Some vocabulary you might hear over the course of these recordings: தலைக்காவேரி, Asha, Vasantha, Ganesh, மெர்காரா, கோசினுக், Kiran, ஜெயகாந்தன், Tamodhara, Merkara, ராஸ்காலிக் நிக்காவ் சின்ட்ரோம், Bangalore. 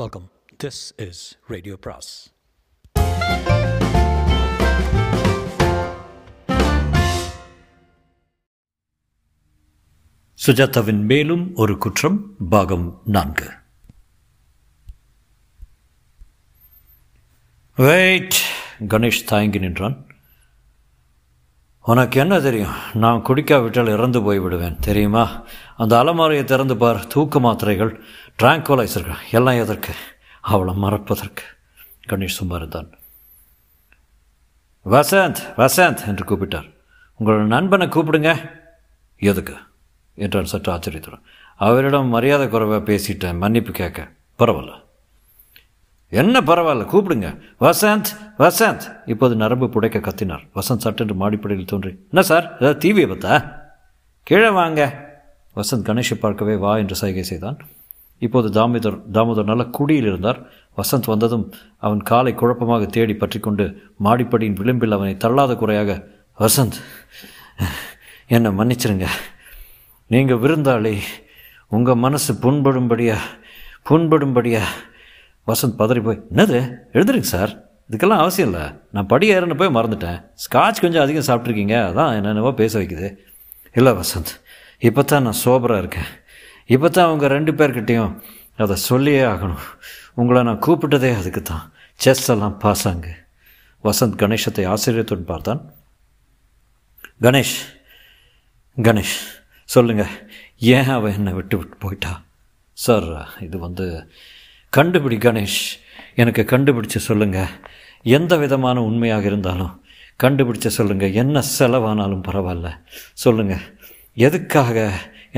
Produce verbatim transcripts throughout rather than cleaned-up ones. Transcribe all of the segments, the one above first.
Welcome. This is radio bros. சுஜாதாவின் மேலும் ஒரு குற்றம் பாகம் நான்கு. வெயிட், கணேஷ் தயங்கி நின்றான். உனக்கு என்ன தெரியும்? நான் குடிக்காவிட்டால் இறந்து போய்விடுவேன் தெரியுமா? அந்த அலமாரியை திறந்து பார். தூக்கு மாத்திரைகள், ட்ராங்குவலைசர்கள் எல்லாம் எதற்கு? அவளை மறப்பதற்கு. கணேஷ் சும்மா இருந்தான். வசந்த், வசந்த் என்று கூப்பிட்டார். உங்களோட நண்பனை கூப்பிடுங்க. எதுக்கு என்றான் சற்று ஆச்சரியத்துடன். அவரிடம் மரியாதை குறைவாக பேசிட்டேன், மன்னிப்பு கேட்க. பரவாயில்ல. என்ன பரவாயில்ல, கூப்பிடுங்க. வசந்த், வசந்த். இப்போது நரம்பு புடைக்க கத்தினார். வசந்த் சட்டென்று மாடிப்படையில் தோன்றி, என்ன சார், ஏதாவது டிவியை பார்த்தா? கீழே வாங்க. வசந்த் கணேஷை பார்க்கவே வா என்று சைகை செய்தான். இப்போது தாமோதர் தாமோதர் நல்ல குடியில் இருந்தார். வசந்த் வந்ததும் அவன் காலை குழப்பமாக தேடி பற்றி கொண்டு மாடிப்படியின் விளிம்பில் அவனை தள்ளாத குறையாக, வசந்த் என்னை மன்னிச்சிருங்க, நீங்கள் விருந்தாளி, உங்கள் மனசு புண்படும்படியா புண்படும்படியா வசந்த் பதறி போய், என்னது எழுதுறீங்க சார், இதுக்கெல்லாம் அவசியம் இல்லை, நான் படி ஏறன்னு போய் மறந்துட்டேன், ஸ்காட்ச் கொஞ்சம் அதிகம் சாப்பிட்ருக்கீங்க, அதான் என்னென்னவோ பேச வைக்குது. இல்லை வசந்த், இப்போ தான் நான் சோபராக இருக்கேன், இப்போ தான் அவங்க ரெண்டு பேர்கிட்டையும் அதை சொல்லியே ஆகணும், உங்களை நான் கூப்பிட்டதே அதுக்கு தான், செஸ் எல்லாம் பாசாங்க. வசந்த் கணேஷத்தை ஆச்சரியத்துடன் பார்த்தான். கணேஷ், கணேஷ் சொல்லுங்கள், ஏன் அவன் என்னை விட்டு விட்டு போயிட்டா? சார் இது வந்து கண்டுபிடி கணேஷ், எனக்கு கண்டுபிடிச்சு சொல்லுங்கள், எந்த விதமான உண்மையாக இருந்தாலும் கண்டுபிடிச்சு சொல்லுங்கள், என்ன செலவானாலும் பரவாயில்ல, சொல்லுங்கள் எதுக்காக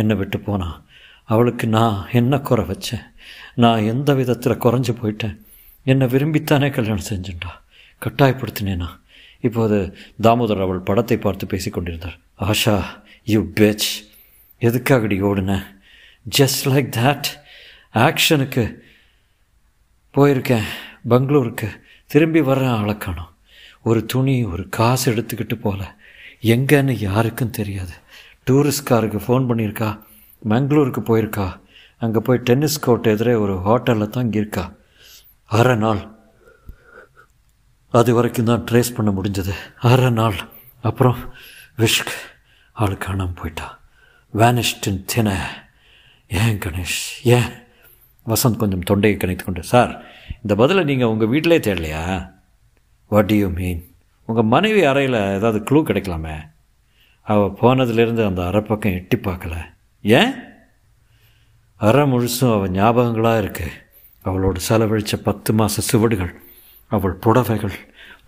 என்னை விட்டு போனான், அவளுக்கு நான் என்ன குறை வச்சேன், நான் எந்த விதத்தில் குறைஞ்சி போயிட்டேன், என்னை விரும்பித்தானே கல்யாணம் செஞ்சுட்டா, கட்டாயப்படுத்தினேனா? இப்போது தாமோதர் அவள் படத்தை பார்த்து பேசி கொண்டிருந்தார். ஆஷா, யூ பேச், எதுக்காகடி ஓடுனேன், ஜஸ்ட் லைக் தேட் ஆக்ஷனுக்கு போயிருக்கேன், பெங்களூருக்கு திரும்பி வர்றேன், ஆளக்கானோம், ஒரு துணி ஒரு காசு எடுத்துக்கிட்டு போகல, எங்கன்னு யாருக்கும் தெரியாது, டூரிஸ்ட் காருக்கு ஃபோன் பண்ணியிருக்கா, பெங்களூருக்கு போயிருக்கா, அங்கே போய் டென்னிஸ் கோர்ட் எதிரே ஒரு ஹோட்டலில் தான் இருக்கா, அரை நாள், அது வரைக்கும் தான் ட்ரேஸ் பண்ண முடிஞ்சது, அரை நாள், அப்புறம் விஷ், ஆளுக்கானாம் போயிட்டா, வேனிஷ்டின் தின. ஏன் கணேஷ், ஏன்? வசந்த் கொஞ்சம் தொண்டையை கணித்து கொண்டு, சார் இந்த பதிலை நீங்கள் உங்கள் வீட்டிலே தேடலையா? What do you mean? உங்கள் மனைவி அறையில் ஏதாவது க்ளூ கிடைக்கலாமே, அவள் போனதுலேருந்து அந்த அரை பக்கம் எட்டி பார்க்கல, ஏன்? அரை முழுசும் அவள் ஞாபகங்களாக இருக்குது, அவளோட செலவழித்த பத்து மாத சுவடுகள், அவள் புடவைகள்,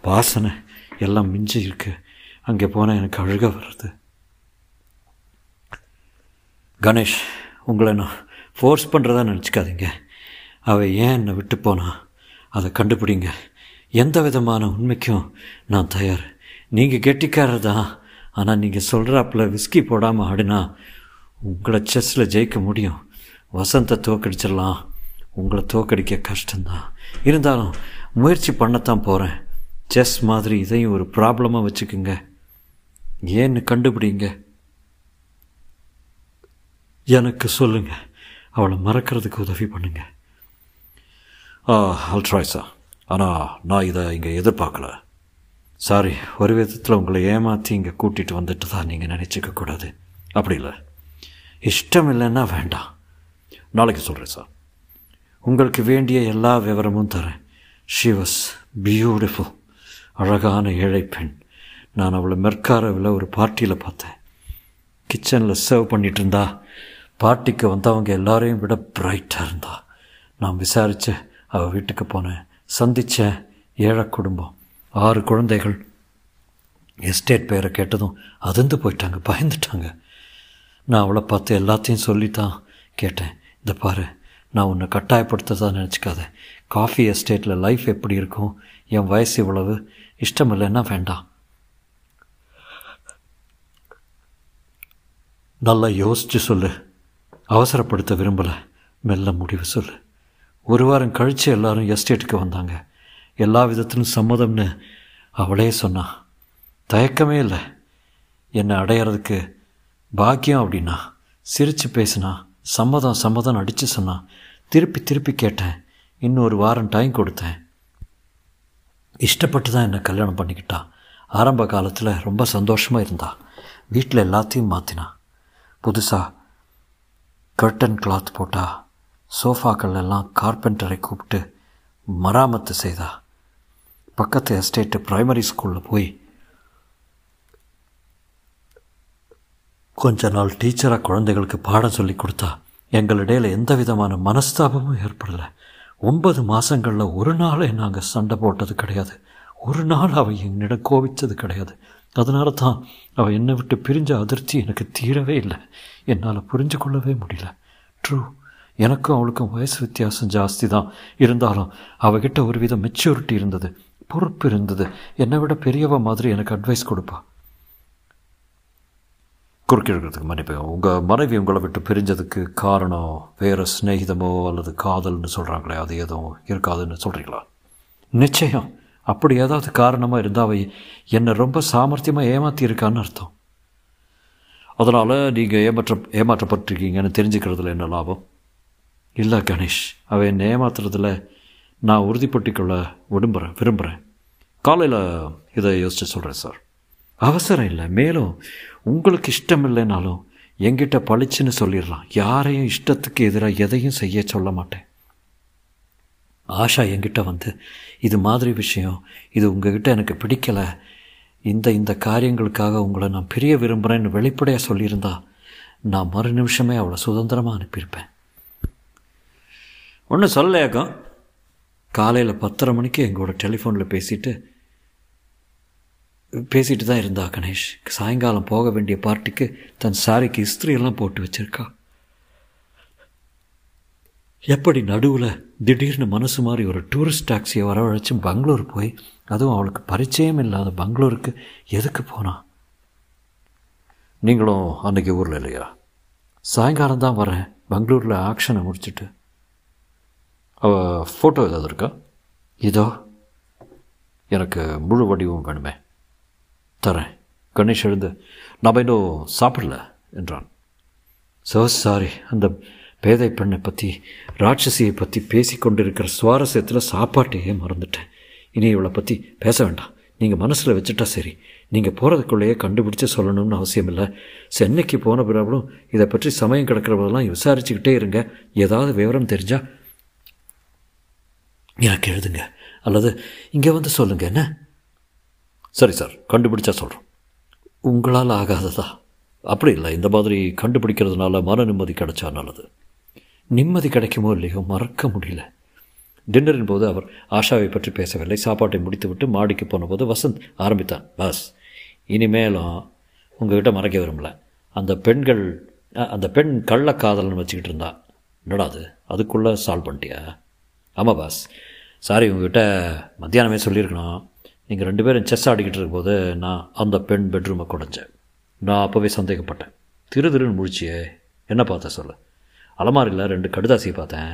வாசனை எல்லாம் மிஞ்சி இருக்குது, அங்கே போனால் எனக்கு அழுக வருது. கணேஷ் உங்களை நான் ஃபோர்ஸ் பண்ணுறதா நினச்சிக்காதீங்க, அவள் ஏன் என்னை விட்டு போனான் அதை கண்டுபிடிங்க, எந்த விதமான உண்மைக்கும் நான் தயார், நீங்கள் கெட்டிக்காரர் தான், ஆனால் நீங்கள் சொல்கிறாப்பில் விஸ்கி போடாமல் ஆடினா உங்களை செஸ்ஸில் ஜெயிக்க முடியும், வசந்தை தோக்கடிச்சிடலாம், உங்களை தோக்கடிக்க கஷ்டம்தான், இருந்தாலும் முயற்சி பண்ணத்தான் போகிறேன், செஸ் மாதிரி இதையும் ஒரு ப்ராப்ளமாக வச்சுக்குங்க, ஏன்னு கண்டுபிடிங்க, எனக்கு சொல்லுங்கள், அவளை மறக்கிறதுக்கு உதவி பண்ணுங்க. ஆல் ட்ரை சார், ஆனால் நான் இதை இங்கே எதிர்பார்க்கல, சாரி, ஒரு விதத்தில் உங்களை ஏமாற்றி இங்கே கூட்டிகிட்டு வந்துட்டு தான் நீங்கள் நினச்சிக்க கூடாது, அப்படி இல்லை, இஷ்டம் இல்லைன்னா வேண்டாம், நாளைக்கு சொல்கிறேன் சார், உங்களுக்கு வேண்டிய எல்லா விவரமும் தரேன், ஷி வாஸ் பியூட்டிஃபுல், அழகான ஏழை பெண், நான் அவளை மெர்காராவில் ஒரு பார்ட்டியில் பார்த்தேன், கிச்சனில் சர்வ் பண்ணிகிட்டு இருந்தா, பார்ட்டிக்கு வந்தவங்க எல்லாரையும் விட பிரைட்டாக இருந்தா, நான் விசாரித்தேன், அவள் வீட்டுக்கு போனேன், சந்தித்தேன், ஏழை குடும்பம், ஆறு குழந்தைகள், எஸ்டேட் பேரை கேட்டதும் அதிர்ந்து போயிட்டாங்க, பயந்துட்டாங்க, நான் அவளை பார்த்து எல்லாத்தையும் சொல்லி தான் கேட்டேன், இந்த பாரு நான் உன்னை கட்டாயப்படுத்ததாக நினச்சிக்காத, காஃபி எஸ்டேட்டில் லைஃப் எப்படி இருக்கும், என் வயசு இவ்வளவு, இஷ்டம் இல்லைன்னா வேண்டாம், நல்லா யோசிச்சு சொல்லு, அவசரப்படுத்த விரும்பலை, மெல்ல முடிவு சொல். ஒரு வாரம் கழித்து எல்லாரும் எஸ்டேட்டுக்கு வந்தாங்க, எல்லா விதத்திலும் சம்மதம்னு அவளே சொன்னான், தயக்கமே இல்லை, என்னை அடையிறதுக்கு பாக்கியம் அப்படின்னா சிரித்து பேசினான், சம்மதம் சம்மதம் அடித்து சொன்னான், திருப்பி திருப்பி கேட்டேன், இன்னும் ஒரு வாரம் டைம் கொடுத்தேன். இஷ்டப்பட்டு தான் என்னை கல்யாணம் பண்ணிக்கிட்டா. ஆரம்ப காலத்தில் ரொம்ப சந்தோஷமாக இருந்தா. வீட்டில் எல்லாத்தையும் மாற்றினா. புதுசாக கர்டன் கிளாத் போட்டா. சோஃபாக்கள் எல்லாம் கார்பெண்டரை கூப்பிட்டு மராமத்து செய்தா. பக்கத்து எஸ்டேட்டு ப்ரைமரி ஸ்கூலில் போய் கொஞ்ச நாள் டீச்சராக குழந்தைகளுக்கு பாடம் சொல்லி கொடுத்தா. எங்களிடையில் எந்த விதமான மனஸ்தாபமும் ஏற்படலை. ஒன்பது மாதங்களில் ஒரு நாளே நாங்கள் சண்டை போட்டது கிடையாது. ஒரு நாள் அவள் என்னிடம் கோபித்தது கிடையாது. அதனால தான் அவள் என்னை விட்டு பிரிஞ்ச அதிர்ச்சி எனக்கு தீரவே இல்லை. என்னால் புரிஞ்சு கொள்ளவே முடியல. ட்ரூ, எனக்கும் அவளுக்கும் வயசு வித்தியாசம் ஜாஸ்தி தான். இருந்தாலும் அவகிட்ட ஒரு வித மெச்சூரிட்டி இருந்தது, பொறுப்பு இருந்தது. என்னை விட பெரியவ மாதிரி எனக்கு அட்வைஸ் கொடுப்பா. குறுக்கிடுக்கிறதுக்கு மன்னிப்பு. உங்கள் மனைவி உங்களை விட்டு பிரிஞ்சதுக்கு காரணம் வேறு ஸ்நேகிதமோ அல்லது காதல்னு சொல்கிறாங்களே, அது எதுவும் இருக்காதுன்னு சொல்கிறீங்களா? நிச்சயம். அப்படி ஏதாவது காரணமாக இருந்தால் அவை என்னை ரொம்ப சாமர்த்தியமாக ஏமாற்றியிருக்கான்னு அர்த்தம். அதனால் நீங்கள் ஏமாற்ற ஏமாற்றப்பட்டிருக்கீங்கன்னு தெரிஞ்சுக்கிறதுல என்ன லாபம்? இல்லை கணேஷ், அவன் என்னை ஏமாத்துறதுல நான் உறுதிப்பட்டிக்கொள்ள விரும்புகிறேன் விரும்புகிறேன் காலையில் இதை யோசித்து சொல்கிறேன் சார். அவசரம் இல்லை. மேலும் உங்களுக்கு இஷ்டம் இல்லைனாலும் எங்கிட்ட பளிச்சுன்னு சொல்லிடலாம். யாரையும் இஷ்டத்துக்கு எதிராக எதையும் செய்ய சொல்ல மாட்டேன். ஆஷா என்கிட்ட வந்து இது மாதிரி விஷயம், இது உங்ககிட்ட எனக்கு பிடிக்கலை, இந்த இந்த காரியங்களுக்காக உங்களை நான் பிரிய விரும்புகிறேன்னு வெளிப்படையாக சொல்லியிருந்தா நான் மறு நிமிஷமே அவளை சுதந்திரமாக அனுப்பியிருப்பேன். ஒன்றும் சொல்லலையாக்கா. காலையில் பத்தரை மணிக்கு எங்களோட டெலிஃபோனில் பேசிட்டு பேசிட்டு தான் இருந்தா. கணேஷ் சாயங்காலம் போக வேண்டிய பார்ட்டிக்கு தன் சாரிக்கு இஸ்திரியெல்லாம் போட்டு வச்சுருக்கா. எப்படி நடுவில் திடீர்னு மனசு மாதிரி ஒரு டூரிஸ்ட் டாக்ஸியை வரவழைச்சி பெங்களூர் போய், அதுவும் அவளுக்கு பரிச்சயம் இல்லாத பெங்களூருக்கு எதுக்கு போனான்? நீங்களும் அன்றைக்கி ஊரில் இல்லையா? சாயங்காலம் தான் வரேன். பெங்களூரில் ஆக்ஷனை முடிச்சுட்டு. அவள் ஃபோட்டோ ஏதாவது இருக்கா? இதோ எனக்கு முழு வடிவும் வேணுமே. தரேன். கணேஷ் எழுந்து நான் இன்னும் சாப்பிடல என்றான். சோ சாரி, அந்த பேதை பெண்ணை பற்றி ராட்சசியை பற்றி பேசிக்கொண்டிருக்கிற சுவாரஸ்யத்தில் சாப்பாட்டையே மறந்துட்டேன். இனி இவளை பற்றி பேச வேண்டாம். நீங்கள் மனசில் வச்சுட்டா சரி. நீங்கள் போகிறதுக்குள்ளேயே கண்டுபிடிச்சி சொல்லணும்னு அவசியம் இல்லை. சென்னைக்கு போன பிறகுலும் இதை பற்றி சமயம் கிடக்கிறவெல்லாம் விசாரிச்சுக்கிட்டே இருங்க. ஏதாவது விவரம் தெரிஞ்சால் எனக்கு எழுதுங்க அல்லது இங்கே வந்து சொல்லுங்கள். என்ன? சரி சார், கண்டுபிடிச்சா சொல்கிறோம். உங்களால் ஆகாததா? அப்படி இல்லை. இந்த மாதிரி கண்டுபிடிக்கிறதுனால மன நிம்மதி கிடைச்சா நல்லது. நிம்மதி கிடைக்குமோ இல்லையோ மறக்க முடியல. டின்னரின் போது அவர் ஆஷாவை பற்றி பேசவில்லை. சாப்பாட்டை முடித்துவிட்டு மாடிக்கு போனபோது வசந்த் ஆரம்பித்தான். பாஸ், இனிமேலும் உங்ககிட்ட மறைக்க விரும்பல. அந்த பெண்கள் அந்த பெண் கள்ளக்காதலன்னு வச்சுக்கிட்டு இருந்தா. என்னடா அது, அதுக்குள்ளே சால்வ் பண்ணிட்டியா? ஆமாம் பாஸ், சாரி, உங்ககிட்ட மத்தியானமே சொல்லியிருக்கணும். நீங்கள் ரெண்டு பேரும் செஸ் ஆடிக்கிட்டு இருக்கும்போது நான் அந்த பெண் பெட்ரூமை குடைஞ்சேன். நான் அப்போவே சந்தேகப்பட்டேன். திரு திருன்னு முடிச்சியே. என்ன பார்த்தேன் சொல்ல? அலமாரியில் ரெண்டு கடுதாசியை பார்த்தேன்.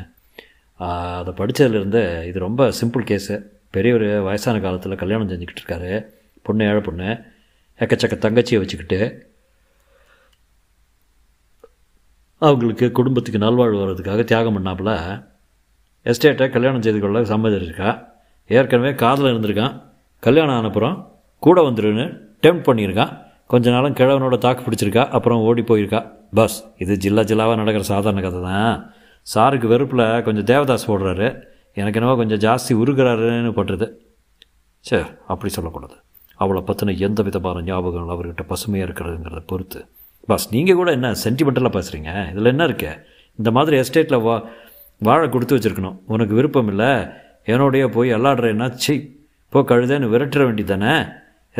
அதை படித்ததுலேருந்து இது ரொம்ப சிம்பிள் கேஸு. பெரியவர் வயசான காலத்தில் கல்யாணம் செஞ்சுக்கிட்டு இருக்காரு. பொண்ணு ஏழை பொண்ணு, எக்கச்சக்க தங்கச்சியை வச்சுக்கிட்டு அவங்களுக்கு குடும்பத்துக்கு நல்வாழ்வு வர்றதுக்காக தியாகம் பண்ணாப்புல. எஸ்டேட்டை கல்யாணம் செய்து கொள்ள சம்மதிச்சிருக்கா. ஏற்கனவே காதில் இருந்திருக்கான். கல்யாணம் ஆனப்புறம் கூட வந்துருன்னு டெம்ப் பண்ணியிருக்கான். கொஞ்ச நாளும் கிழவனோட தாக்கு பிடிச்சிருக்கா. அப்புறம் ஓடி போயிருக்கா. பஸ், இது ஜில்லா ஜில்லாவாக நடக்கிற சாதாரண கதை தான். சாருக்கு வெறுப்பில் கொஞ்சம் தேவதாஸ் போடுறாரு. எனக்கு என்னவோ கொஞ்சம் ஜாஸ்தி உருகிறாருன்னு போட்டுருது. சரி, அப்படி சொல்லக்கூடாது. அவளை பற்றின எந்த விதமான ஞாபகங்கள் அவர்கிட்ட பசுமையாக இருக்கிறதுங்கிறத பொறுத்து. பஸ், நீங்கள் கூட என்ன சென்டிமெண்டலாக பேசுகிறீங்க? இதில் என்ன இருக்கு? இந்த மாதிரி எஸ்டேட்டில் வா வாழை கொடுத்து வச்சுருக்கணும். உனக்கு விருப்பம் இல்லை, என்னோடைய போய் எல்லாடுறேன்னா சி போ கழுதேன்னு விரட்டுற வேண்டிதானே.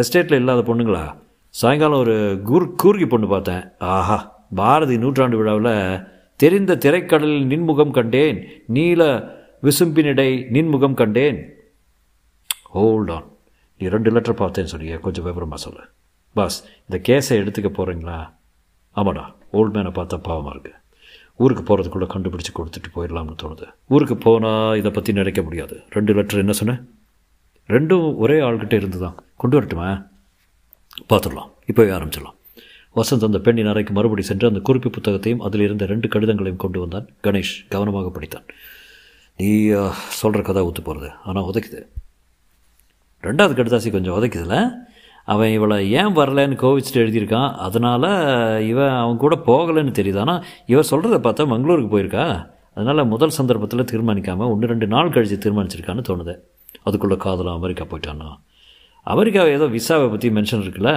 எஸ்டேட்டில் இல்லாத பொண்ணுங்களா? சாயங்காலம் ஒரு கூர் கூர்கி பொண்ணு பார்த்தேன். ஆஹா, பாரதி நூற்றாண்டு விழாவில் தெரிந்த திரைக்கடலில் நின்முகம் கண்டேன், நீல விசும்பினிடை நின்முகம் கண்டேன். ஹோல்ட் ஆன், நீ ரெண்டு லெட்டர் பார்த்தேன்னு சொல்லியே, கொஞ்சம் விவரமாக சொல்லு. பாஸ், இந்த கேஸை எடுத்துக்க போகிறீங்களா? ஆமாடா, ஓல்ட் மேனை பார்த்தா பாவமாக இருக்குது. ஊருக்கு போகிறதுக்குள்ளே கண்டுபிடிச்சி கொடுத்துட்டு போயிடலாம்னு தோணுது. ஊருக்கு போனால் இதை பற்றி நினைக்க முடியாது. ரெண்டு லெட்டர் என்ன சொன்னேன்? ரெண்டும் ஒரே ஆள்கிட்ட இருந்து தான். கொண்டு வரட்டுமா? பார்த்துடலாம், இப்போவே ஆரம்பிச்சிடலாம். வசந்த் அந்த பெண்ணின் அறைக்கு மறுபடி சென்று அந்த குறிப்பு புத்தகத்தையும் அதில் இருந்த ரெண்டு கடிதங்களையும் கொண்டு வந்தான். கணேஷ் கவனமாக படித்தான். நீ சொல்கிற கதை ஊற்று போகிறது. ஆனால் உதைக்குது. ரெண்டாவது கடுதாசி கொஞ்சம் உதைக்குதுல, அவன் இவளை ஏன் வரலன்னு கோவிச்சுட்டு எழுதியிருக்கான். அதனால் இவன் அவன் கூட போகலைன்னு தெரியுது. ஆனால் இவன் சொல்கிறத பார்த்தா மங்களூருக்கு போயிருக்கா, அதனால் முதல் சந்தர்ப்பத்தில் தீர்மானிக்காமல் ஒன்று ரெண்டு நாள் கழித்து தீர்மானிச்சிருக்கான்னு தோணுது. அதுக்குள்ளே காதலாம் அமெரிக்கா போயிட்டான்னா, அமெரிக்காவை ஏதோ விசாவை பற்றி மென்ஷன் இருக்குல்ல.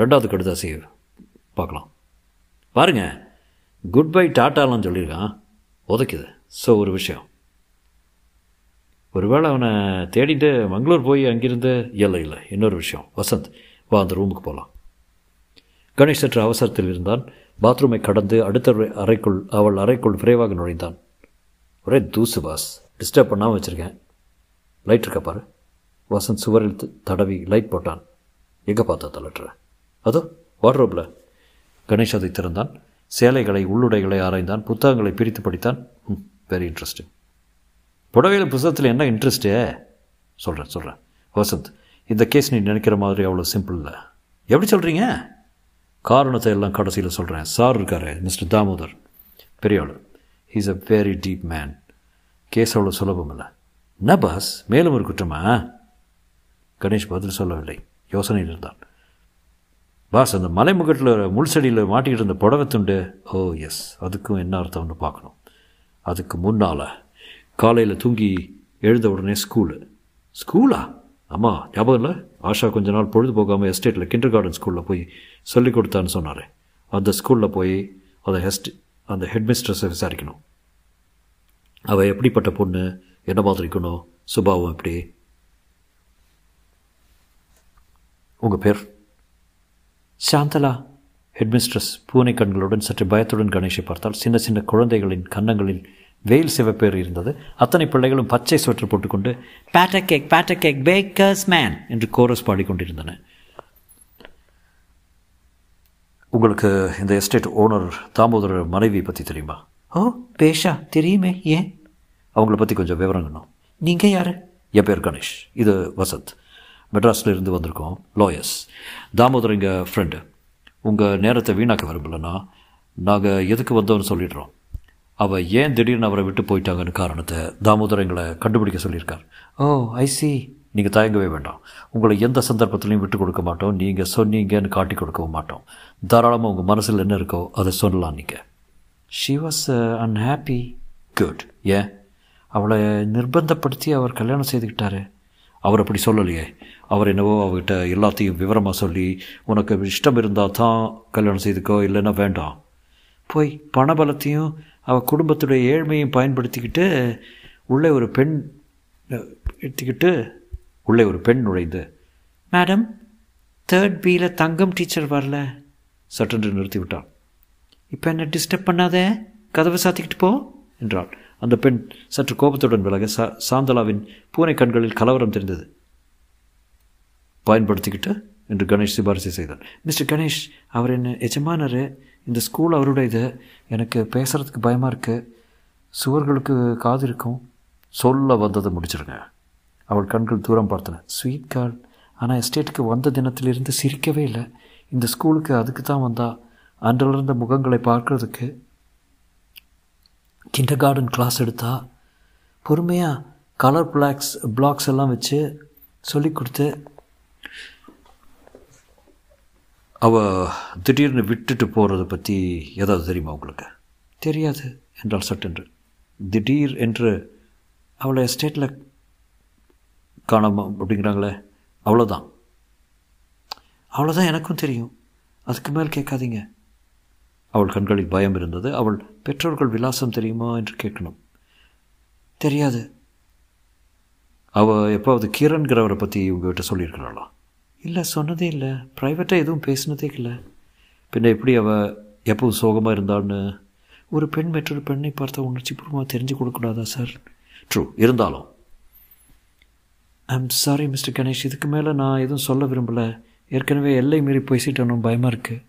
ரெண்டாவது கடுதாசி பார்க்கலாம் பாருங்கள். குட் பை டாட்டாலாம் சொல்லியிருக்கான். உதைக்குது. ஸோ ஒரு விஷயம், ஒருவேளை அவனை தேடிட்டு மங்களூர் போய் அங்கிருந்து இல்லை இல்லை இன்னொரு விஷயம். வசந்த் வா, அந்த ரூமுக்கு போகலாம். கணேஷ் சற்று அவசரத்தில் இருந்தான். பாத்ரூமை கடந்து அடுத்த அறைக்குள் அவள் அறைக்குள் விரைவாக நுழைந்தான். ஒரே தூசு பாஸ், டிஸ்டர்ப் பண்ணாமல் வச்சுருக்கேன். லைட் இருக்கா பாரு. வசந்த் சுவரில் தடவி லைட் போட்டான். எங்கே பார்த்தா தலட்டுற? அதோ வார்ட்ரோப்பில். கணேஷ் அதை திறந்தான். சேலைகளை உள்ளுடைகளை ஆராய்ந்தான். புத்தகங்களை பிரித்து படித்தான். ம் வெரி இன்ட்ரெஸ்டிங். புடவையில் புத்தகத்தில் என்ன இன்ட்ரெஸ்ட்டு? சொல்கிறேன் சொல்கிறேன் வசந்த், இந்த கேஸ் நீ நினைக்கிற மாதிரி அவ்வளோ சிம்பிள் இல்லை. எப்படி சொல்கிறீங்க? காரணத்தை எல்லாம் கடைசியில் சொல்கிறேன். சார் இருக்கார், மிஸ்டர் தாமோதர், பெரியாள். He's a very deep man. Case அவ்வளோ சுலபம் இல்லை. என்ன பாஸ், மேலும் ஒரு குற்றமா? கணேஷ் பதில் சொல்லவில்லை, யோசனையில் இருந்தான். பாஸ், அந்த மலைமுகட்டில் முள்செடியில் மாட்டிக்கிட்டு இருந்த புடவை துண்டு. ஓ எஸ், அதுக்கும் என்ன அர்த்தம்னு பார்க்கணும். அதுக்கு முன்னால் காலையில் தூங்கி எழுந்த உடனே ஸ்கூலு. ஸ்கூலா? ஆமாம், ஞாபகம் இல்லை. ஆஷா கொஞ்ச நாள் பொழுது போகாமல் எஸ்டேட்டில் கிண்டர் கார்டன் ஸ்கூலில் போய் சொல்லிக் கொடுத்தான்னு சொன்னார். அந்த ஸ்கூலில் போய் அதை ஹெஸ்ட் அந்த ஹெட்மிஸ்ட்ரஸை விசாரிக்கணும். அவள் எப்படிப்பட்ட பொண்ணு, என்ன மாதிரி இருக்கணும், சுபாவம் எப்படி. உங்கள் பேர்? சாந்தலா. ஹெட்மிஸ்ட்ரஸ் பூனை கண்களுடன் சற்று பயத்துடன் கணேஷை பார்த்தால் சின்ன சின்ன குழந்தைகளின் கன்னங்களில் வெயில் சிவப்பேர் இருந்தது. அத்தனை பிள்ளைகளும் பச்சை ஸ்வெட்டர் போட்டுக்கொண்டு batter cake batter cake baker's man என்று கோரஸ் பாடிக்கொண்டிருந்தன. உங்களுக்கு இந்த எஸ்டேட் ஓனர் தாமோதர மனைவி பற்றி தெரியுமா? ஓ பேஷா தெரியுமே. ஏன்? அவங்கள பற்றி கொஞ்சம் விவரங்கணும். நீங்கள் யார்? என் பேர் கணேஷ், இது வசந்த். மெட்ராஸில் இருந்து வந்திருக்கோம், லாயர்ஸ். தாமோதர் எங்கள் ஃப்ரெண்டு. உங்கள் நேரத்தை வீணாக்க விரும்பலன்னா நாங்கள் எதுக்கு வந்தோம்னு சொல்லிடுறோம். அவள் ஏன் திடீர்னு அவரை விட்டு போயிட்டாங்கன்னு காரணத்தை தாமோதர் எங்களை கண்டுபிடிக்க சொல்லியிருக்கார். Oh I see. நீங்கள் தயங்கவே வேண்டாம். உங்களை எந்த சந்தர்ப்பத்திலையும் விட்டு கொடுக்க மாட்டோம். நீங்கள் சொன்னீங்கன்னு காட்டி கொடுக்கவும் மாட்டோம். தாராளமாக உங்கள் மனசில் என்ன இருக்கோ அதை சொல்லலாம். நீங்கள் ஷி வாஸ் அன்ஹாப்பி. குட். ஏன்? அவளை நிர்பந்தப்படுத்தி அவர் கல்யாணம் செய்துக்கிட்டாரு. அவர் அப்படி சொல்லலையே. அவர் என்னவோ அவகிட்ட எல்லாத்தையும் விவரமாக சொல்லி உனக்கு இஷ்டம் இருந்தால் தான் கல்யாணம் செய்துக்கோ, இல்லைன்னா வேண்டாம். போய் பணபலத்தையும் அவள் குடும்பத்துடைய ஏழ்மையும் பயன்படுத்திக்கிட்டு உள்ளே ஒரு பெண் எடுத்துக்கிட்டு உள்ளே ஒரு பெண் நுழைந்து, மேடம் தேர்ட் பியில் தங்கம் டீச்சர் வரல, சட்டென்று நிறுத்தி விட்டான். இப்போ என்னை டிஸ்டர்ப் பண்ணாத, கதவை சாத்திக்கிட்டு போ என்றாள். அந்த பெண் சற்று கோபத்துடன் விலக சா சாந்தலாவின் பூனை கண்களில் கலவரம் தெரிந்தது. பயன்படுத்திக்கிட்டு என்று கணேஷ் சிபாரிசை செய்தான். மிஸ்டர் கணேஷ், அவர் என்ன எஜமானரு, இந்த ஸ்கூல் அவருடைய இது. எனக்கு பேசுகிறதுக்கு பயமாக இருக்குது, சுவர்களுக்கு காது இருக்கும். சொல்ல வந்ததை முடிச்சிருங்க. அவள் கண்கள் தூரம் பார்த்தன. ஸ்வீட் கார்ல், ஆனால் எஸ்டேட்டுக்கு வந்த தினத்திலிருந்து சிரிக்கவே இல்லை. இந்த ஸ்கூலுக்கு அதுக்கு தான் வந்தா, அன்றிலிருந்த முகங்களை பார்க்குறதுக்கு. கிண்டர் கார்டன் கிளாஸ் எடுத்தா, பொறுமையாக கலர் பிளாக்ஸ் பிளாக்ஸ் எல்லாம் வச்சு சொல்லி கொடுத்து. அவள் திடீர்னு விட்டுட்டு போகிறத பற்றி ஏதாவது தெரியுமா உங்களுக்கு? தெரியாது என்றால் சட்டென்று. திடீர் என்று அவளை எஸ்டேட்டில் காணாம அப்படிங்கிறாங்களே, அவ்வளோதான் அவ்வளோதான் எனக்கும் தெரியும். அதுக்கு மேல் கேட்காதீங்க. அவள் கண்களில் பயம் இருந்தது. அவள் பெற்றோர்கள் விலாசம் தெரியுமா என்று கேட்கணும். தெரியாது. அவள் எப்போது கீரன்கிறவரை பற்றி உங்கள்கிட்ட சொல்லியிருக்கிறாளா? இல்லை, சொன்னதே இல்லை. ப்ரைவேட்டாக எதுவும் பேசினதே இல்லை. பின்ன எப்படி அவள் எப்பவும் சோகமாக இருந்தான்னு? ஒரு பெண் மற்றொரு பெண்ணை பார்த்தா உணர்ச்சி பூர்வமாக தெரிஞ்சு கொடுக்கூடாதா சார்? ட்ரூ. இருந்தாலும் ஐம் சாரி மிஸ்டர் கணேஷ், இதுக்கு மேலே நான் எதுவும் சொல்ல விரும்பலை. ஏற்கனவே எல்லை மீறி பேசிட்டோன்னு பயமாக இருக்குது.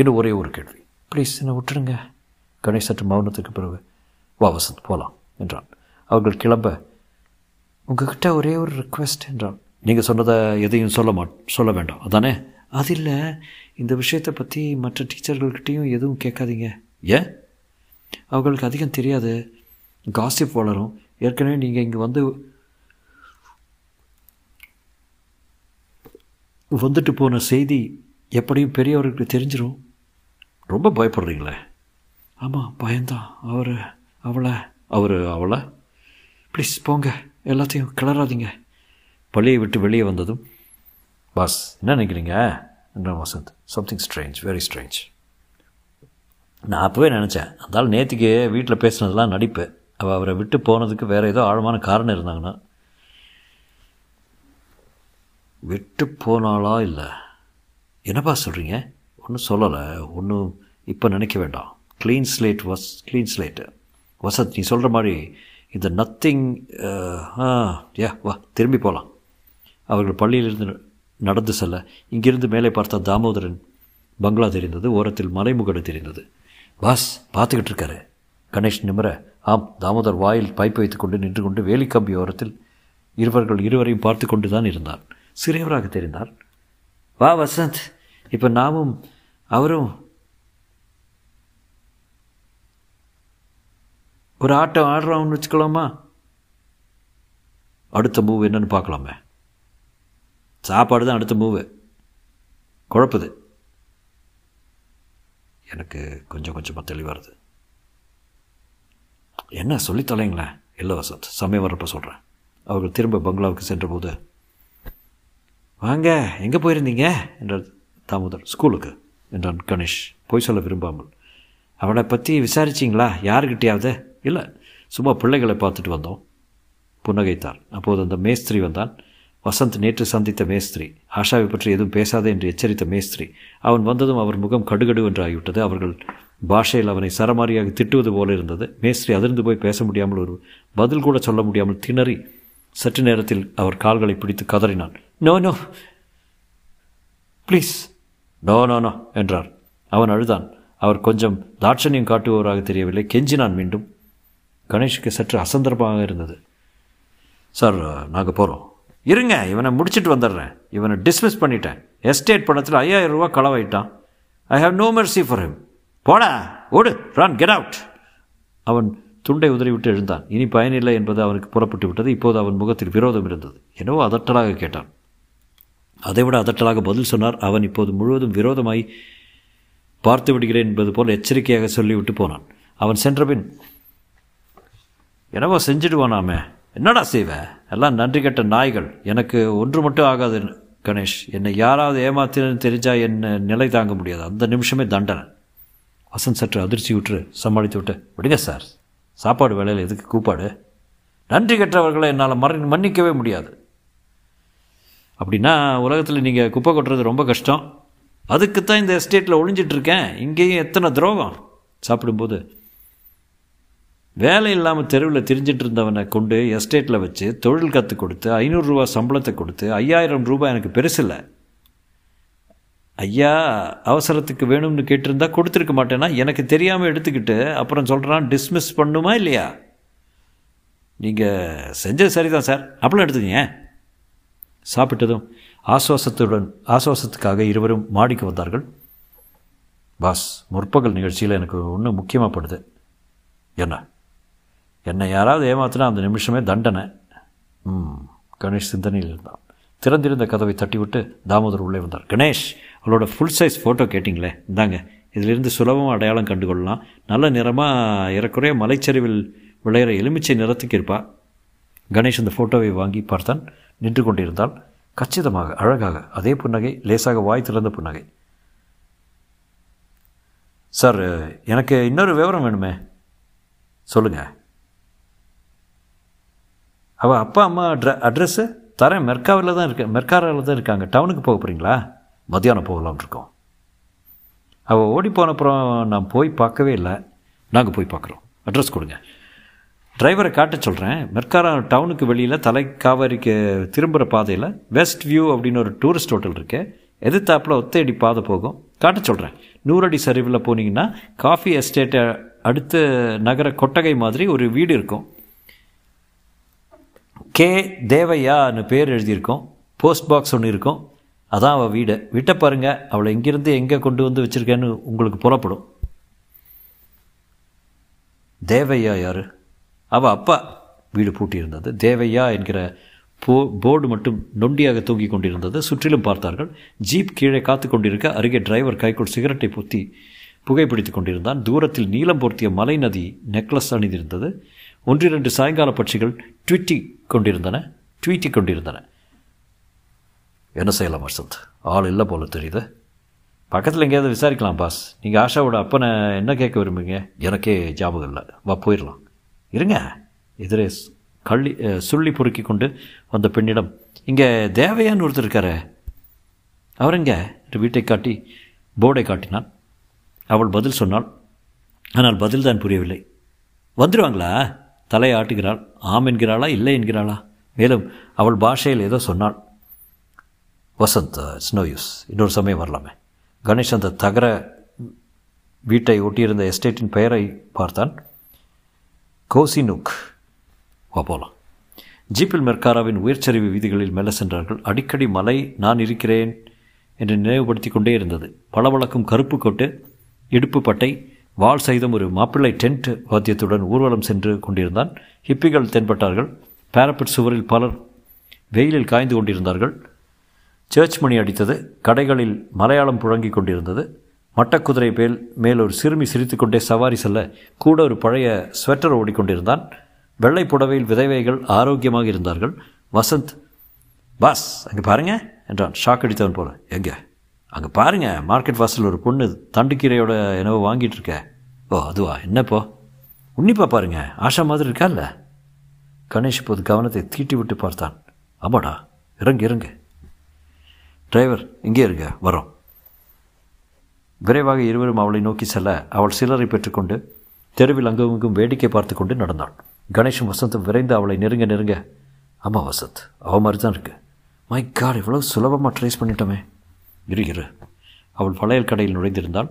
இன்னும் ஒரே ஒரு கேள்வி, ப்ளீஸ் என்னை விட்டுருங்க. கணேஷ் சற்று மௌனத்துக்கு பிறகு, வா வசந்த் போகலாம் என்றான். அவர்கள் கிளம்ப, உங்ககிட்ட ஒரே ஒரு ரிக்வெஸ்ட் என்றான். நீங்கள் சொன்னதை எதையும் சொல்ல மாட் சொல்ல வேண்டாம் அதானே? அது இல்லை, இந்த விஷயத்தை பற்றி மற்ற டீச்சர்கள்கிட்டையும் எதுவும் கேட்காதீங்க. ஏன்? அவங்களுக்கு அதிகம் தெரியாது, காசிப் வளரும். ஏற்கனவே நீங்கள் இங்கே வந்து வந்துட்டு போன செய்தி எப்படியும் பெரியவருக்கு தெரிஞ்சிடும். ரொம்ப பயப்படுறீங்களே? ஆமாம், பயந்தான். அவர் அவளை அவர் அவளை ப்ளீஸ் போங்க, எல்லாத்தையும் கிளறாதீங்க. பள்ளியை விட்டு வெளியே வந்ததும், பாஸ் என்ன நினைக்கிறீங்க என்றான் Vasanth. Something strange, very strange. நான் அப்போவே நினச்சேன், அந்தாலும் நேற்றுக்கு வீட்டில் பேசுனதெல்லாம் நடிப்பு. அவள் அவரை விட்டு போனதுக்கு வேறு ஏதோ ஆழமான காரணம் இருந்தாங்கன்னா. விட்டு போனாலா? இல்லை. என்னப்பா சொல்கிறீங்க? ஒன்றும் சொல்லலை, ஒன்றும் இப்போ நினைக்க வேண்டாம். க்ளீன் ஸ்லேட் வஸ் க்ளீன் ஸ்லேட்டு வசந்த், நீ சொல்கிற மாதிரி இந்த நத்திங். ஆ ஏ வா, திரும்பி போகலாம். அவர்கள் பள்ளியிலிருந்து நடந்து செல்ல இங்கிருந்து மேலே பார்த்த தாமோதரன் பங்களா தெரிந்தது. ஓரத்தில் மலைமுகடு தெரிந்தது. பாஸ் பார்த்துக்கிட்டு இருக்காரு கணேஷ் நிமிர. ஆம், தாமோதர் வாயில் பைப் வைத்துக்கொண்டு நின்று கொண்டு வேலிக்கம்பி ஓரத்தில் இருவர்கள் இருவரையும் பார்த்து கொண்டு தான் இருந்தார். சிறியவராக தெரிந்தார். வா வசந்த், இப்போ நாமும் அவரும் ஒரு ஆட்டம் ஆடுறோம்னு வச்சுக்கலாமா? அடுத்த மூவ் என்னன்னு பார்க்கலாமே. சாப்பாடு தான் அடுத்த மூவு. குழப்புது எனக்கு. கொஞ்சம் கொஞ்சமாக தெளிவாருது. என்ன சொல்லித்தலைங்களேன். இல்லை வசந்த், சமயம் வர்றப்ப சொல்கிறேன். அவர்கள் திரும்ப பங்களாவுக்கு சென்றபோது, வாங்க எங்கே போயிருந்தீங்க என்றார் தாமோதர். ஸ்கூலுக்கு என்றான் கணேஷ் போய் சொல்ல விரும்பாமல். அவளை பற்றி விசாரிச்சிங்களா யாருக்கிட்டையாவது? இல்லை, சும்மா பிள்ளைகளை பார்த்துட்டு வந்தோம். புன்னகைத்தார். அப்போது அந்த மேஸ்திரி வந்தான். வசந்த் நேற்று சந்தித்த மேஸ்திரி, ஆஷாவை பற்றி எதுவும் பேசாதே என்று எச்சரித்த மேஸ்திரி. அவன் வந்ததும் அவர் முகம் கடுகடு என்று ஆகிவிட்டது. அவர்கள் பாஷையில் அவனை சரமாரியாக திட்டுவது போல இருந்தது. மேஸ்திரி அதிர்ந்து போய் பேச முடியாமல், ஒரு பதில் கூட சொல்ல முடியாமல் திணறி சற்று நேரத்தில் அவர் கால்களை பிடித்து கதறினான். No no please, no no no என்றார். அவன் அழுதான். அவர் கொஞ்சம் தாட்சண்யம் காட்டுபவராக தெரியவில்லை. கெஞ்சினான் மீண்டும். கணேஷுக்கு சற்று அசந்தர்ப்பமாக இருந்தது. சார் நாங்கள் போகிறோம். இருங்க, இவனை முடிச்சுட்டு வந்துடுறேன். இவனை டிஸ்மிஸ் பண்ணிட்டேன். எஸ்டேட் படத்தில் ஐயாயிரம் ரூபா களவாயிட்டான். I have no mercy for him. போடா, ஓடு, ரன், கெட் அவுட். அவன் துண்டை உதறிவிட்டு எழுந்தான். இனி பயனில்லை என்பது அவனுக்கு புறப்பட்டு விட்டது. இப்போது அவன் முகத்தில் விரோதம் இருந்தது. என்னவோ அதட்டலாக கேட்டான். அதைவிட அதட்டலாக பதில் சொன்னார். அவன் இப்போது முழுவதும் விரோதமாய் பார்த்து விடுகிறேன் என்பது போல் எச்சரிக்கையாக சொல்லிவிட்டு போனான். அவன் சென்றபின், என்னவோ செஞ்சிடுவானாமே, என்னடா செய்வே, எல்லாம் நன்றி கெட்ட நாய்கள். எனக்கு ஒன்று மட்டும் ஆகாது கணேஷ், என்னை யாராவது ஏமாத்தினு தெரிஞ்சால் என்ன நிலை தாங்க முடியாது. அந்த நிமிஷமே தண்டனை. வசந்த் சற்று அதிர்ச்சி விட்டு சமாளித்து விட்டு, விடுங்க சார், சாப்பாடு வேலையில் எதுக்கு கூப்பாடு? நன்றி கெட்டவர்களை என்னால் மரணி மன்னிக்கவே முடியாது. அப்படின்னா உலகத்தில் நீங்கள் குப்பை கொட்டுறது ரொம்ப கஷ்டம். அதுக்குத்தான் இந்த எஸ்டேட்டில் ஒழிஞ்சிட்ருக்கேன். இங்கேயும் எத்தனை துரோகம். சாப்பிடும்போது, வேலை இல்லாமல் தெருவில் திரிஞ்சிட்டு இருந்தவனை கொண்டு எஸ்டேட்டில் வச்சு தொழில் கற்றுக் கொடுத்து ஐநூறுரூவா சம்பளத்தை கொடுத்து, ஐயாயிரம் ரூபாய் எனக்கு பெருசில்லை ஐயா, அவசரத்துக்கு வேணும்னு கேட்டிருந்தா கொடுத்துருக்க மாட்டேன்னா எனக்கு தெரியாமல் எடுத்துக்கிட்டு அப்புறம் சொல்கிறான். டிஸ்மிஸ் பண்ணுமா இல்லையா? நீங்கள் செஞ்சது சரிதான் சார், அப்படிலாம் எடுத்துக்கங்க. சாப்பிட்டதும் ஆசுவாசத்துடன் ஆசுவாசத்துக்காக இருவரும் மாடிக்கு வந்தார்கள். பாஸ், முற்பகல் நிகழ்ச்சியில் எனக்கு ஒன்றும் முக்கியமாகப்படுது. என்ன? என்னை யாராவது ஏமாத்தினா அந்த நிமிஷமே தண்டனை. ம் கணேஷ் சிந்தனையில் இருந்தான். திறந்திருந்த கதவை தட்டிவிட்டு தாமோதர் உள்ளே வந்தார். கணேஷ், அவளோட ஃபுல் சைஸ் ஃபோட்டோ கேட்டிங்களே, இந்தாங்க. இதிலிருந்து சுலபமாக அடையாளம் கண்டுகொள்ளலாம். நல்ல நிறமாக ஏறக்குறைய மலைச்சரிவில் விளையிற எலுமிச்சை நிறத்துக்கு இருப்பா. கணேஷ் அந்த ஃபோட்டோவை வாங்கி பார்த்தான். நின்று கொண்டிருந்தால் கச்சிதமாக, அழகாக, அதே புன்னகை, லேசாக வாய் திறந்த புன்னகை. சார், எனக்கு இன்னொரு விவரம் வேணுமே. சொல்லுங்கள். அவள் அப்பா அம்மா அட்ர அட்ரெஸ்ஸு தரேன். மெர்காவில் தான் இருக்க மெர்காராவில் தான் இருக்காங்க. டவுனுக்கு போக போகிறீங்களா? மத்தியானம் போகலாம்னு இருக்கோம். அவள் ஓடி போன அப்புறம் நான் போய் பார்க்கவே இல்லை. நாங்கள் போய் பார்க்குறோம். அட்ரஸ் கொடுங்க, டிரைவரை காட்ட சொல்கிறேன். மெர்காரா டவுனுக்கு வெளியில் தலைக்காவேரிக்கு திரும்புகிற பாதையில் வெஸ்ட் வியூ அப்படின்னு ஒரு டூரிஸ்ட் ஹோட்டல் இருக்கு. எதிர்த்தாப்பில் ஒத்தையடி பாதை போகும். காட்ட சொல்கிறேன். நூறடி சரிவில் போனீங்கன்னா காஃபி எஸ்டேட்டை அடுத்து நகர கொட்டகை மாதிரி ஒரு வீடு இருக்கும். கே தேவையான்னு பேர் எழுதியிருக்கோம். போஸ்ட் பாக்ஸ் ஒன்று இருக்கும். அதான் அவள் வீடு. வீட்டை பாருங்கள். அவளை இங்கிருந்து எங்கே கொண்டு வந்து வச்சுருக்கேன்னு உங்களுக்கு புறப்படும். தேவையா யார்? அவள் அப்பா வீடு பூட்டியிருந்தது. தேவையா என்கிற போ போர்டு மட்டும் நொண்டியாக தூங்கிக் கொண்டிருந்தது. சுற்றிலும் பார்த்தார்கள். ஜீப் கீழே காத்து கொண்டிருக்க அருகே டிரைவர் கைக்குள் சிகரெட்டை பொத்தி புகைப்பிடித்து கொண்டிருந்தான். தூரத்தில் நீளம் பொருத்திய மலை நதி நெக்லஸ் அணிந்திருந்தது. ஒன்றிரண்டு சாயங்கால பட்சிகள் ட்வீட்டி கொண்டிருந்தன ட்வீட்டி கொண்டிருந்தன என்ன செய்யலாம் வசந்த்? ஆள் இல்லை போல தெரியுது. பக்கத்தில் எங்கேயாவது விசாரிக்கலாம் பாஸ். நீங்கள் ஆஷாவோட அப்பனை என்ன கேட்க விரும்புங்க? எனக்கே ஜாபகம் இல்லை. வா போயிடலாம். இருங்க. எதிரே கள்ளி சுள்ளி பொறுக்கி கொண்டு வந்த பெண்ணிடம், இங்கே தேவையான்னு ஒருத்தர் இருக்காரு, அவர் எங்கே? வீட்டை காட்டி போர்டை காட்டினான். அவள் பதில் சொன்னாள். ஆனால் பதில்தான் புரியவில்லை. வந்துடுவாங்களா? தலையை ஆட்டுகிறாள். ஆம் என்கிறாளா இல்லை என்கிறாளா? மேலும் அவள் பாஷையில் ஏதோ சொன்னாள். Vasanth, it's no use. இன்னொரு சமயம் வரலாமே. கணேஷ் அந்த தகர வீட்டை ஒட்டியிருந்த எஸ்டேட்டின் பெயரை பார்த்தான். கோசினுக். வா போகலாம். ஜீப்பில் மெர்காராவின் உயர்ச்சரிவு வீதிகளில் மேலே சென்றார்கள். அடிக்கடி மலை நான் இருக்கிறேன் என்று நினைவுபடுத்தி கொண்டே இருந்தது. பளபளக்கும் கருப்பு கொட்டு, இடுப்பு பட்டை, வால் சைதம் ஒரு மாப்பிள்ளை டென்ட் வாத்தியத்துடன் ஊர்வலம் சென்று கொண்டிருந்தான். ஹிப்பிகள் தென்பட்டார்கள். பேரப்பட் சுவரில் பலர் வெயிலில் காய்ந்து கொண்டிருந்தார்கள். சர்ச் மணி அடித்தது. கடைகளில் மலையாளம் புழங்கி கொண்டிருந்தது. மட்டக்குதிரை மேல் மேல் ஒரு சிறுமி சிரித்துக்கொண்டே சவாரி செல்ல கூட ஒரு பழைய ஸ்வெட்டர் ஓடிக்கொண்டிருந்தான். வெள்ளை புடவையில் விதவைகள் ஆரோக்கியமாக இருந்தார்கள். வசந்த், பாஸ் அங்கே பாருங்க என்றான். ஷாக் அடித்தவன் போல. எங்கே? அங்கே பாருங்கள், மார்க்கெட் வாசலில் ஒரு பொண்ணு தண்டுக்கீரையோட என்னவோ வாங்கிட்டு இருக்க. ஓ, அதுவா? என்னப்போ? உன்னிப்பா பாருங்கள். ஆஷா மாதிரி இருக்கா இல்லை? கணேஷ் இப்போது கவனத்தை தீட்டி விட்டு பார்த்தான். ஆமாடா, இறங்கு இறங்கு. டிரைவர், இங்கே இருங்க, வரோம். விரைவாக இருவரும் அவளை நோக்கி செல்ல அவள் சிலரை பெற்றுக்கொண்டு தெருவில் அங்குமிங்கும் வேடிக்கை பார்த்து கொண்டு நடந்தாள். கணேஷும் வசந்தும் விரைந்து அவளை நெருங்க நெருங்க, ஆமாம் வசந்த், அவ மாதிரி தான் இருக்கு. மை காட், இவ்வளோ சுலபமாக ட்ரேஸ் பண்ணிட்டோமே. இரு இரு. அவள் வளையல் கடையில் நுழைந்திருந்தாள்.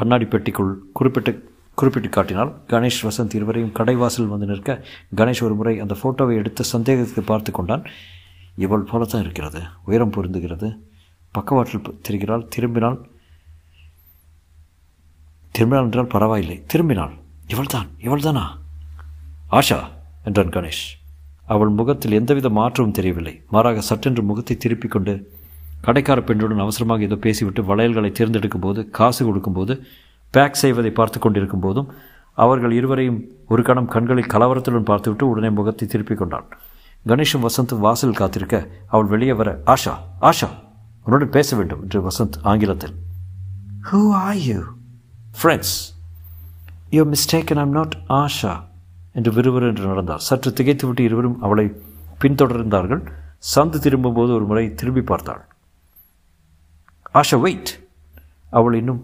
கண்ணாடி பெட்டிக்குள் குறிப்பிட்டு குறிப்பிட்டு காட்டினாள். கணேஷ் வசந்த் இருவரையும் கடைவாசல் வந்து நிற்க கணேஷ் ஒரு முறை அந்த ஃபோட்டோவை எடுத்து சந்தேகத்துக்கு பார்த்து கொண்டான். இவள் போல தான் இருக்கிறது. உயரம் பொருந்துகிறது. பக்கவாட்டில் தெரிகிறாள். திரும்பினாள் திரும்பினாள் என்றால் பரவாயில்லை. திரும்பினாள். இவள் தான் இவள் தானா? ஆஷா என்றான் கணேஷ். அவள் முகத்தில் எந்தவித மாற்றமும் தெரியவில்லை. மாறாக சட்டென்று முகத்தை திருப்பிக் கொண்டு கடைக்கார பெண்ணுடன் அவசரமாக ஏதோ பேசிவிட்டு வளையல்களை தேர்ந்தெடுக்கும் போது, காசு கொடுக்கும்போது, பேக் செய்வதை பார்த்து கொண்டிருக்கும் போதும் அவர்கள் இருவரையும் ஒரு கணம் கண்களை கலவரத்துடன் பார்த்துவிட்டு உடனே முகத்தை திருப்பிக் கொண்டாள். கணேஷும் வசந்தும் வாசல் காத்திருக்க அவள் வெளியே வர, ஆஷா ஆஷா, உன்னுடன் பேச வேண்டும் என்று வசந்த் ஆங்கிலத்தில். Who are you? Friends. You mistaken, I'm not Asha என்று விறுவிறு என்று நடந்தார். சற்று திகைத்துவிட்டு இருவரும் அவளை பின்தொடர்ந்தார்கள். சந்து திரும்பும்போது ஒரு முறை திரும்பி பார்த்தாள். ஆஷா, வெயிட். அவள் இன்னும்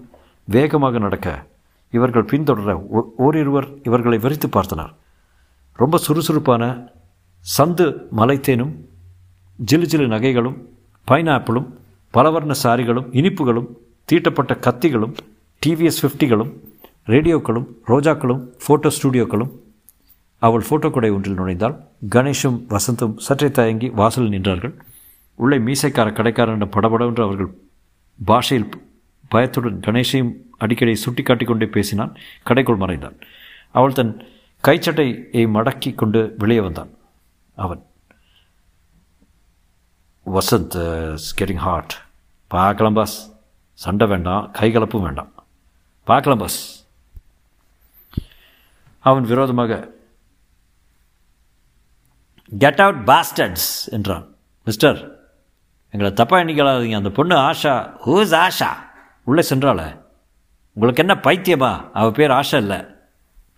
வேகமாக நடக்க இவர்கள் பின்தொடர ஓரிருவர் இவர்களை வெறித்து பார்த்தனர். ரொம்ப சுறுசுறுப்பான சந்து மலைத்தேனும் ஜிலு ஜிலு நகைகளும் பைனாப்பிளும் பலவர்ண சாரிகளும் இனிப்புகளும் தீட்டப்பட்ட கத்திகளும் டிவிஎஸ் ஃபிஃப்டிகளும் ரேடியோக்களும் ரோஜாக்களும் ஃபோட்டோ ஸ்டூடியோக்களும். அவள் ஃபோட்டோ கடை ஒன்றில் நுழைந்தாள். கணேஷும் வசந்தும் சற்றே தயங்கி வாசலில் நின்றார்கள். உள்ளே மீசைக்கார கடைக்காரன் படபடவென்று அவர்கள் பாஷையில் பயத்துடன் கணேஷையும் அடிக்கடி சுட்டி காட்டி கொண்டே பேசினான். கடைக்குள் மறைந்தான். அவள் தன் கைச்சட்டையை மடக்கி கொண்டு வெளியே வந்தான். அவன், வசந்த் கெட்டிங் ஹாட். பார்க்கலாம் பாஸ். சண்டை வேண்டாம், கைகலப்பும் வேண்டாம். பார்க்கலாம் பாஸ். அவன் விரோதமாக, கெட் அவுட் பாஸ்டர்ட்ஸ் என்றான். மிஸ்டர், எங்களை தப்பாக எண்ணிக்கலாதீங்க. அந்த பொண்ணு ஆஷா. ஹூஸ் ஆஷா? உள்ளே சென்றாள. உங்களுக்கு என்ன பைத்தியமா? அவள் பேர் ஆஷா இல்லை.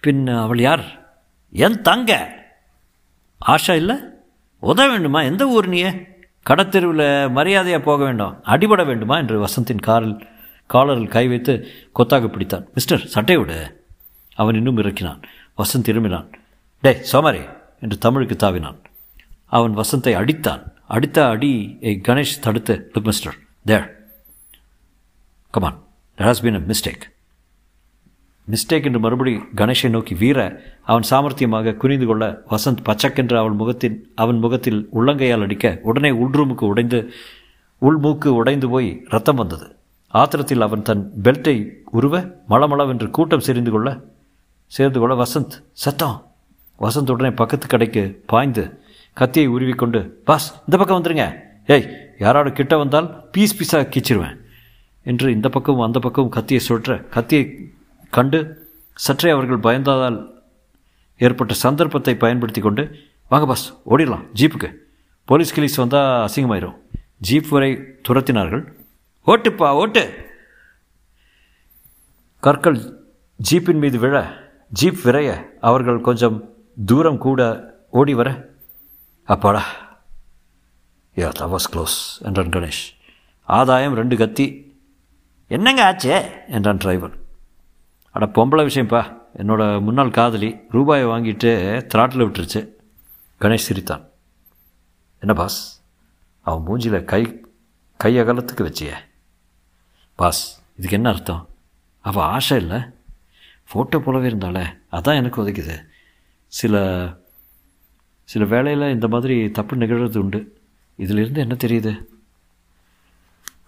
பின் அவள் யார்? என் தங்க. ஆஷா இல்லை? உதவ வேண்டுமா? எந்த ஊர் நீ? கடத்தெருவில் மரியாதையாக போக வேண்டும், அடிபட வேண்டுமா என்று வசந்தின் காரில் காலரில் கை வைத்து கொத்தாக பிடித்தான். மிஸ்டர், சட்டை விடு. அவன் இன்னும் இறக்கினான். வசந்த் திரும்பினான். டே சோமாரி என்று தமிழுக்கு தாவினான். அவன் வசந்தை அடித்தான். அடித்த அடியை கணேஷ் தடுத்து, look mister, there come on, there has been a mistake. Mistake என்று மறுபடி கணேஷை நோக்கி வீர அவன் சாமர்த்தியமாக குனிந்து கொள்ள வசந்த் பச்சக்கென்று அவள் முகத்தின் அவன் முகத்தில் உள்ளங்கையால் அடிக்க உடனே உள்ரூமுக்கு உடைந்து உள்மூக்கு உடைந்து போய் ரத்தம் வந்தது. ஆத்திரத்தில் அவன் தன் பெல்ட்டை உருவ மளமளவென்று கூட்டம் சேர்ந்து கொள்ள சேர்ந்து கொள்ள வசந்த், சத்தம் வசந்த் உடனே பக்கத்து கடைக்கு பாய்ந்து கத்தியை உருவிக்கொண்டு, பாஸ் இந்த பக்கம் வந்துடுங்க, ஏய் யாராவது கிட்ட வந்தால் பீஸ் பீஸாக கீச்சிடுவேன் என்று இந்த பக்கமும் அந்த பக்கமும் கத்தியை சுழற்ற கத்தியை கண்டு சற்றே அவர்கள் பயந்ததால் ஏற்பட்ட சந்தர்ப்பத்தை பயன்படுத்தி கொண்டு, வாங்க பாஸ் ஓடிடலாம் ஜீப்புக்கு, போலீஸ் கிளீஸ் வந்தால் அசிங்கமாயிரும். ஜீப் வரை துரத்தினார்கள். ஓட்டுப்பா ஓட்டு! கற்கள் ஜீப்பின் மீது விழ, ஜீப் விரைய, அவர்கள் கொஞ்சம் தூரம் கூட ஓடி வர, அப்பாடா யா தட் வாஸ் க்ளோஸ் என்றான் கணேஷ். ஆதாயம் ரெண்டு கத்தி. என்னங்க ஆச்சே என்றான் டிரைவர். அட பொம்பளை விஷயம்ப்பா, என்னோட முன்னாள் காதலி ரூபாயை வாங்கிட்டு திராட்டில் விட்டுருச்சு. கணேஷ் சிரித்தான். என்ன பாஸ், அவன் மூஞ்சியில் கை கை அகலத்துக்கு வச்சியே. பாஸ் இதுக்கு என்ன அர்த்தம்? அவள் ஆசை இல்லை, ஃபோட்டோ போலவே இருந்தாலே, அதான் எனக்கு உதைக்குது. சில சில வேளையில் இந்த மாதிரி தப்பு நிகழ்கிறது உண்டு. இதிலிருந்து என்ன தெரியுது?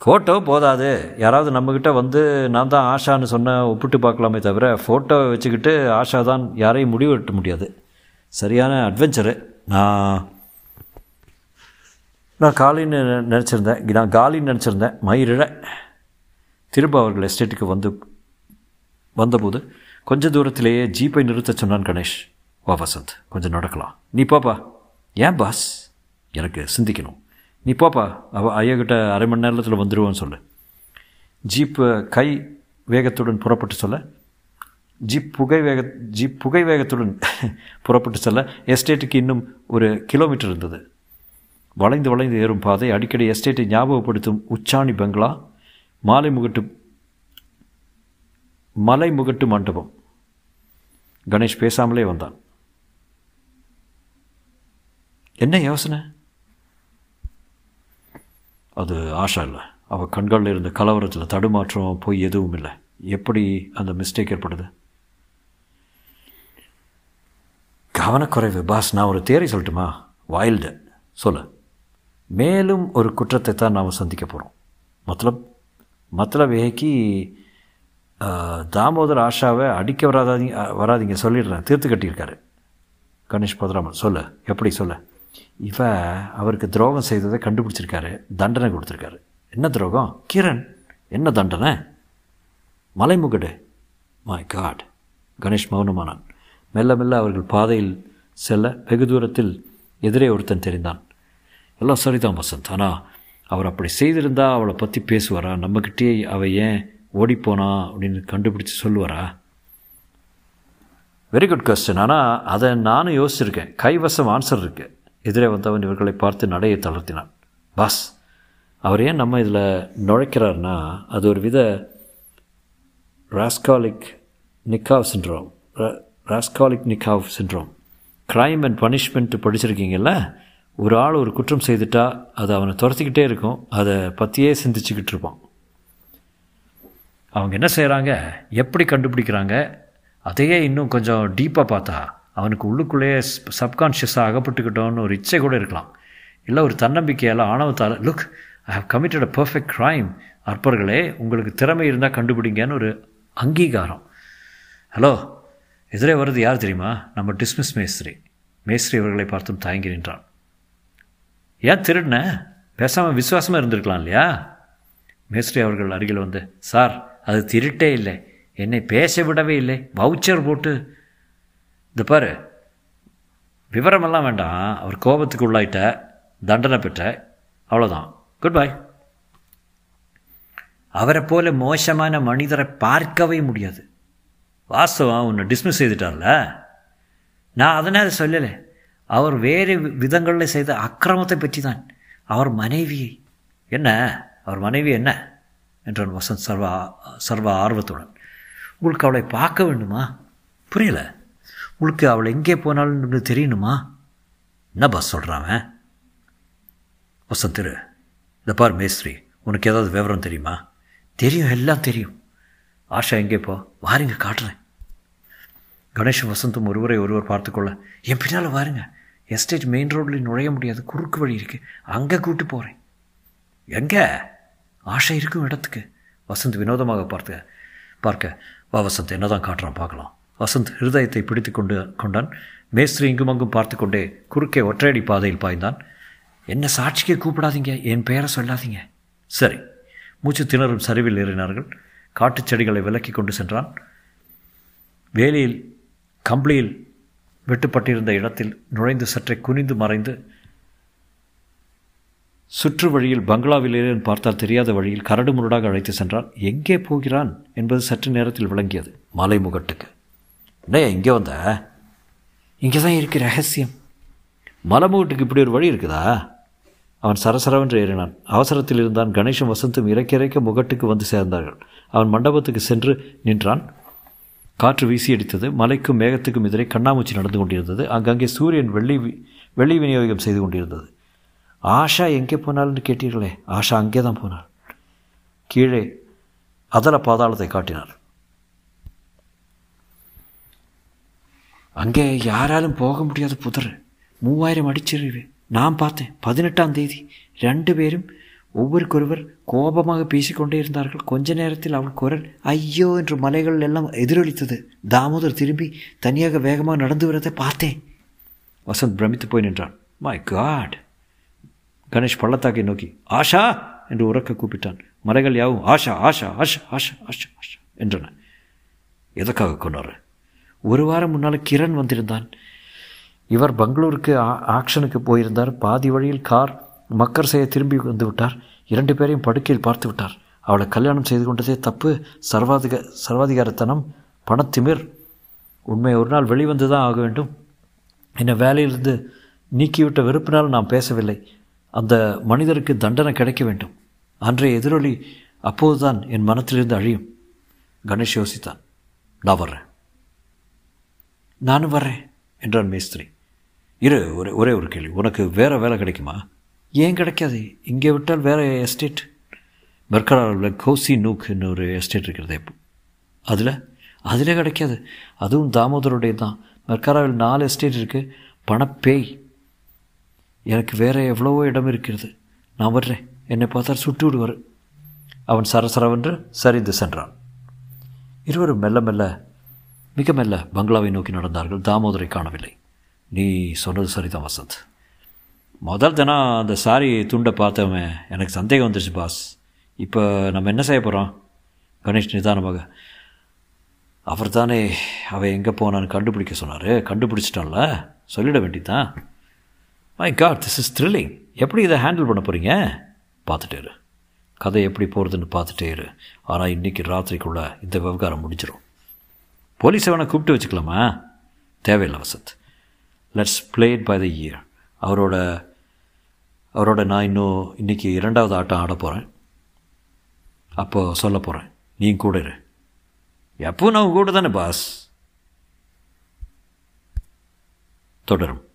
ஃபோட்டோ போதாது, யாராவது நம்மக்கிட்ட வந்து நான் தான் ஆஷான்னு சொன்னேன் ஒப்பிட்டு பார்க்கலாமே தவிர ஃபோட்டோவை வச்சுக்கிட்டு ஆஷா தான் யாரையும் முடிவு எட்ட முடியாது. சரியான அட்வென்ச்சரு. நான் நான் காலின்னு நினச்சிருந்தேன் நான் காலின்னு நினச்சிருந்தேன் மயிரிழ. திரும்ப அவர்கள் எஸ்டேட்டுக்கு வந்து வந்தபோது கொஞ்ச தூரத்திலேயே ஜீப்பை நிறுத்த சொன்னான் கணேஷ். வா வசந்த், கொஞ்சம் நடக்கலாம், நீ பாப்பா. ஏன் பாஸ்? எனக்கு சிந்திக்கணும், நீ பாப்பா. அவ ஐயாக்கிட்ட அரை மணி நேரத்தில் வந்துடுவான்னு சொல்லு. ஜீப்பு கை வேகத்துடன் புறப்பட்டு சொல்ல ஜீப் புகை வேக ஜீப் புகை வேகத்துடன் புறப்பட்டு சொல்ல எஸ்டேட்டுக்கு இன்னும் ஒரு கிலோமீட்டர் இருந்தது. வளைந்து வளைந்து ஏறும் பாதை, அடிக்கடி எஸ்டேட்டை ஞாபகப்படுத்தும் உச்சாணி பங்களா, மாலை முகட்டு மலை முகட்டு மண்டபம். கணேஷ் பேசாமலே வந்தான். என்ன யோசனை? அது ஆஷா இல்லை. அவள் கண்களில் இருந்த கலவரத்தில் தடுமாற்றம் போய் எதுவும் இல்லை. எப்படி அந்த மிஸ்டேக் ஏற்படுது? கவனக்குறைவு பாஸ். நான் ஒரு தேரி சொல்லட்டுமா? வைல்டு சொல்ல. மேலும் ஒரு குற்றத்தை தான் நாம் சந்திக்க போகிறோம். மத்தலப் மத்தலப் ஏகி தாமோதர் ஆஷாவை அடிக்க வராதாதீங்க வராதிங்க சொல்லிடுறேன், தீர்த்து கட்டியிருக்காரு. கணேஷ் பதராமன் சொல்ல. எப்படி சொல்ல? இவ அவருக்கு துரோகம் செய்ததை கண்டுபிடிச்சிருக்காரு, தண்டனை கொடுத்துருக்காரு. என்ன துரோகம் கிரண்? என்ன தண்டனை? மலைமுகடு. My God! கணேஷ் மௌனமானான். மெல்ல மெல்ல அவர்கள் பாதையில் செல்ல வெகு தூரத்தில் எதிரே ஒருத்தன் தெரிந்தான். எல்லாம் சரிதான் வசந்த், ஆனால் அவர் அப்படி செய்திருந்தா அவளை பற்றி பேசுவாரா? நம்மக்கிட்டே அவள் ஏன் ஓடிப்போனா அப்படின்னு கண்டுபிடிச்சி சொல்லுவாரா? Very good question. ஆனால் அதை நானும் யோசிச்சிருக்கேன், கைவசம் ஆன்சர் இருக்குது. எதிரே வந்தவன் இவர்களை பார்த்து நடையை தளர்த்தினான். பாஸ், அவர் ஏன் நம்ம இதில் நுழைக்கிறார்னா, அது ஒரு வித ராஸ்காலிக் நிக்காவ் சின்ட்ரோம் ராஸ்காலிக் நிக்காவ் சின்ட்ரோம் crime and punishment படிச்சிருக்கீங்கல்ல? ஒரு ஆள் ஒரு குற்றம் செய்துட்டா அது அவனை துரத்திக்கிட்டே இருக்கும், அதை பற்றியே சிந்திச்சுக்கிட்டு இருப்பான். அவங்க என்ன செய்கிறாங்க, எப்படி கண்டுபிடிக்கிறாங்க, அதையே இன்னும் கொஞ்சம் டீப்பாக பார்த்தா அவனுக்கு உள்ளுக்குள்ளேயே சப்கான்ஷியஸாக அகப்பட்டுக்கிட்டோன்னு ஒரு இச்சை கூட இருக்கலாம். இல்லை ஒரு தன்னம்பிக்கையால், ஆணவத்தால், look I have committed a perfect crime, அற்பர்களே உங்களுக்கு திறமை இருந்தால் கண்டுபிடிங்கன்னு ஒரு அங்கீகாரம். ஹலோ, எதிரே வருது யார் தெரியுமா? நம்ம டிஸ்மிஸ் மேஸ்திரி. மேஸ்திரி இவர்களை பார்த்தும் தயங்கி நின்றான். ஏன் திருடுன? பேசாமல் விசுவாசமாக இருந்திருக்கலாம் இல்லையா? மேஸ்திரி அவர்கள் அருகில் வந்து, சார் அது திருட்டே இல்லை, என்னை பேச விடவே இல்லை, வவுச்சர் போட்டு இந்த பாரு, விவரமெல்லாம் வேண்டாம், அவர் கோபத்துக்கு உள்ளாயிட்ட, தண்டனை பெற்ற, அவ்வளோதான், குட் பாய். அவரை போல மோசமான மனிதரை பார்க்கவே முடியாது. வாஸ்தவம் உன்னை டிஸ்மிஸ் செய்துட்டார்ல, நான் அதனால சொல்லலை, அவர் வேறு விதங்களில் செய்த அக்கிரமத்தை பற்றி தான். அவர் மனைவியை என்ன அவர் மனைவி என்ன என்றான் வசந்த் சர்வா சர்வா ஆர்வத்துடன். உங்களுக்கு அவளை பார்க்க வேண்டுமா? புரியல. உங்களுக்கு அவளை எங்கே போனாலும் தெரியணுமா? என்ன பாஸ் சொல்கிறான் வசந்த்? திரு இந்த பார் மேஸ்திரி, உனக்கு ஏதாவது விவரம் தெரியுமா? தெரியும், எல்லாம் தெரியும். ஆஷா எங்கே போ? வாருங்க காட்டுறேன். கணேஷும் வசந்தும் ஒருவரை ஒருவர் பார்த்துக்கொள்ள, என் பின்னால் வாருங்க, எஸ்டேட் மெயின் ரோட்டில் நுழைய முடியாது, குறுக்கு வழி இருக்குது, அங்கே கூட்டு போகிறேன். எங்கே? ஆஷா இருக்கும் இடத்துக்கு. வசந்த் வினோதமாக பார்த்து பார்க்க, வா வசந்த் என்ன தான் காட்டுறான் பார்க்கலாம். வசந்த் ஹிருதயத்தை பிடித்து கொண்டு கொண்டான். மேஸ்திரி இங்கும் அங்கும் பார்த்து கொண்டே குறுக்கே ஒற்றையடி பாதையில் பாய்ந்தான். என்னை சாட்சிக்கு கூப்பிடாதீங்க, என் பெயரை சொல்லாதீங்க. சரி. மூச்சு திணறும் சரிவில் ஏறினார்கள். காட்டுச் செடிகளை விலக்கி கொண்டு சென்றான். வேலியில் கம்பளியில் வெட்டுப்பட்டிருந்த இடத்தில் நுழைந்து சற்றே குனிந்து மறைந்து சுற்று வழியில் பங்களாவிலேயே பார்த்தால் தெரியாத வழியில் கரடு முரடாக அழைத்து சென்றான். எங்கே போகிறான் என்பது சற்று நேரத்தில் விளங்கியது. மலை முகட்டுக்கு. டே, இங்கே வந்த, இங்கே தான் இருக்கு ரகசியம். மலைமுகட்டுக்கு இப்படி ஒரு வழி இருக்குதா? அவன் சரசரவென்று ஏறினான். அவசரத்தில் இருந்தான். கணேஷும் வசந்தும் இறக்க இறக்க முகட்டுக்கு வந்து சேர்ந்தார்கள். அவன் மண்டபத்துக்கு சென்று நின்றான். காற்று வீசியடித்தது. மலைக்கும் மேகத்துக்கும் எதிரே கண்ணாமூச்சி நடந்து கொண்டிருந்தது. அங்கங்கே சூரியன் வெள்ளி வெள்ளி விநியோகம் செய்து கொண்டிருந்தது. ஆஷா எங்கே போனாள்னு கேட்டீர்களே, ஆஷா அங்கே தான் போனாள். கீழே அதல பாதாளத்தை காட்டினார். அங்கே யாராலும் போக முடியாத புதர், மூவாயிரம் அடிச்சிருவே. நான் பார்த்தேன். பதினெட்டாம் தேதி ரெண்டு பேரும் ஒவ்வொருக்கொருவர் கோபமாக பேசிக்கொண்டே இருந்தார்கள். கொஞ்ச நேரத்தில் அவள் குரல் ஐயோ என்று மலைகள் எல்லாம் எதிரொலித்தது. தாமோதர் திரும்பி தனியாக வேகமாக நடந்து வரதை பார்த்தேன். வசந்த் பிரமித்து போய் நின்றான். My God. கணேஷ் பள்ளத்தாக்கை நோக்கி ஆஷா என்று உறக்க கூப்பிட்டான். மலைகள் யாவும் ஆஷா ஆஷா ஆஷா ஆஷா ஆஷா ஆஷா என்றன. எதற்காக கொண்டாரு? ஒரு வாரம் முன்னால் கிரண் வந்திருந்தான். இவர் பெங்களூருக்கு ஆக்ஷனுக்கு போயிருந்தார். பாதி வழியில் கார் மக்கர் செய்ய திரும்பி வந்து விட்டார். இரண்டு பேரையும் படுக்கையில் பார்த்து விட்டார். அவளை கல்யாணம் செய்து கொண்டதே தப்பு, சர்வாதிக சர்வாதிகாரத்தனம், பணத்திமிர். உண்மை ஒரு நாள் வெளிவந்து தான் ஆக வேண்டும். என்னை வேலையிலிருந்து நீக்கிவிட்ட வெறுப்பினால் நான் பேசவில்லை. அந்த மனிதருக்கு தண்டனை கிடைக்க வேண்டும். அன்றைய எதிரொலி அப்போதுதான் என் மனத்திலிருந்து அழியும். கணேஷ் யோசித்தான். நான் வர்றேன், நானும் வர்றேன் என்றான் மேஸ்திரி. இரு, ஒரே ஒரே ஒரு கேள்வி. உனக்கு வேறு வேலை கிடைக்குமா? ஏன் கிடைக்காது? இங்கே விட்டால் வேறு எஸ்டேட், மெர்கராவில் கோசி நூக்குன்னு ஒரு எஸ்டேட் இருக்கிறது. அதில் அதிலே கிடைக்காது. அதுவும் தாமோதருடைய தான். மெர்கராவில் நாலு எஸ்டேட் இருக்குது. பணப்பேய். எனக்கு வேறு எவ்வளவோ இடம் இருக்கிறது. நான் வர்றேன். என்னை பார்த்தா சுட்டு விடுவார். அவன் சரசரவென்று சரிந்து சென்றான். இருவரும் மெல்ல மெல்ல மிக மெல்ல பங்களாவை நோக்கி நடந்தார்கள். தாமோதரை காணவில்லை. நீ சொன்னது சரிதான் வசந்த். முதல் தினம் அந்த சாரி துண்டை பார்த்தவன் எனக்கு சந்தேகம் வந்துருச்சு பாஸ். இப்போ நம்ம என்ன செய்ய போகிறோம்? கணேஷ் நிதானமாக, அவர் தானே அவன் எங்கே போனான்னு கண்டுபிடிக்க சொன்னார். கண்டுபிடிச்சிட்டான்ல, சொல்லிட வேண்டியதான். My God, this is thrilling. எப்படி இதை ஹேண்டில் பண்ண போகிறீங்க? பார்த்துட்டே இரு, கதை எப்படி போகிறதுன்னு பார்த்துட்டே இரு. ஆனால் இன்றைக்கி ராத்திரிக்குள்ளே இந்த விவகாரம் முடிஞ்சிடும். போலீஸை வேணால் கூப்பிட்டு வச்சுக்கலாமா? தேவையில்லை Vasanth. Let's play it by the ear. அவரோட அவரோட நான் இன்னும் இன்றைக்கி இரண்டாவது ஆட்டம் ஆட போகிறேன். அப்போது சொல்ல போகிறேன். நீ கூட இரு. எப்போ நான் கூட தானே பாஸ். தொடரும்.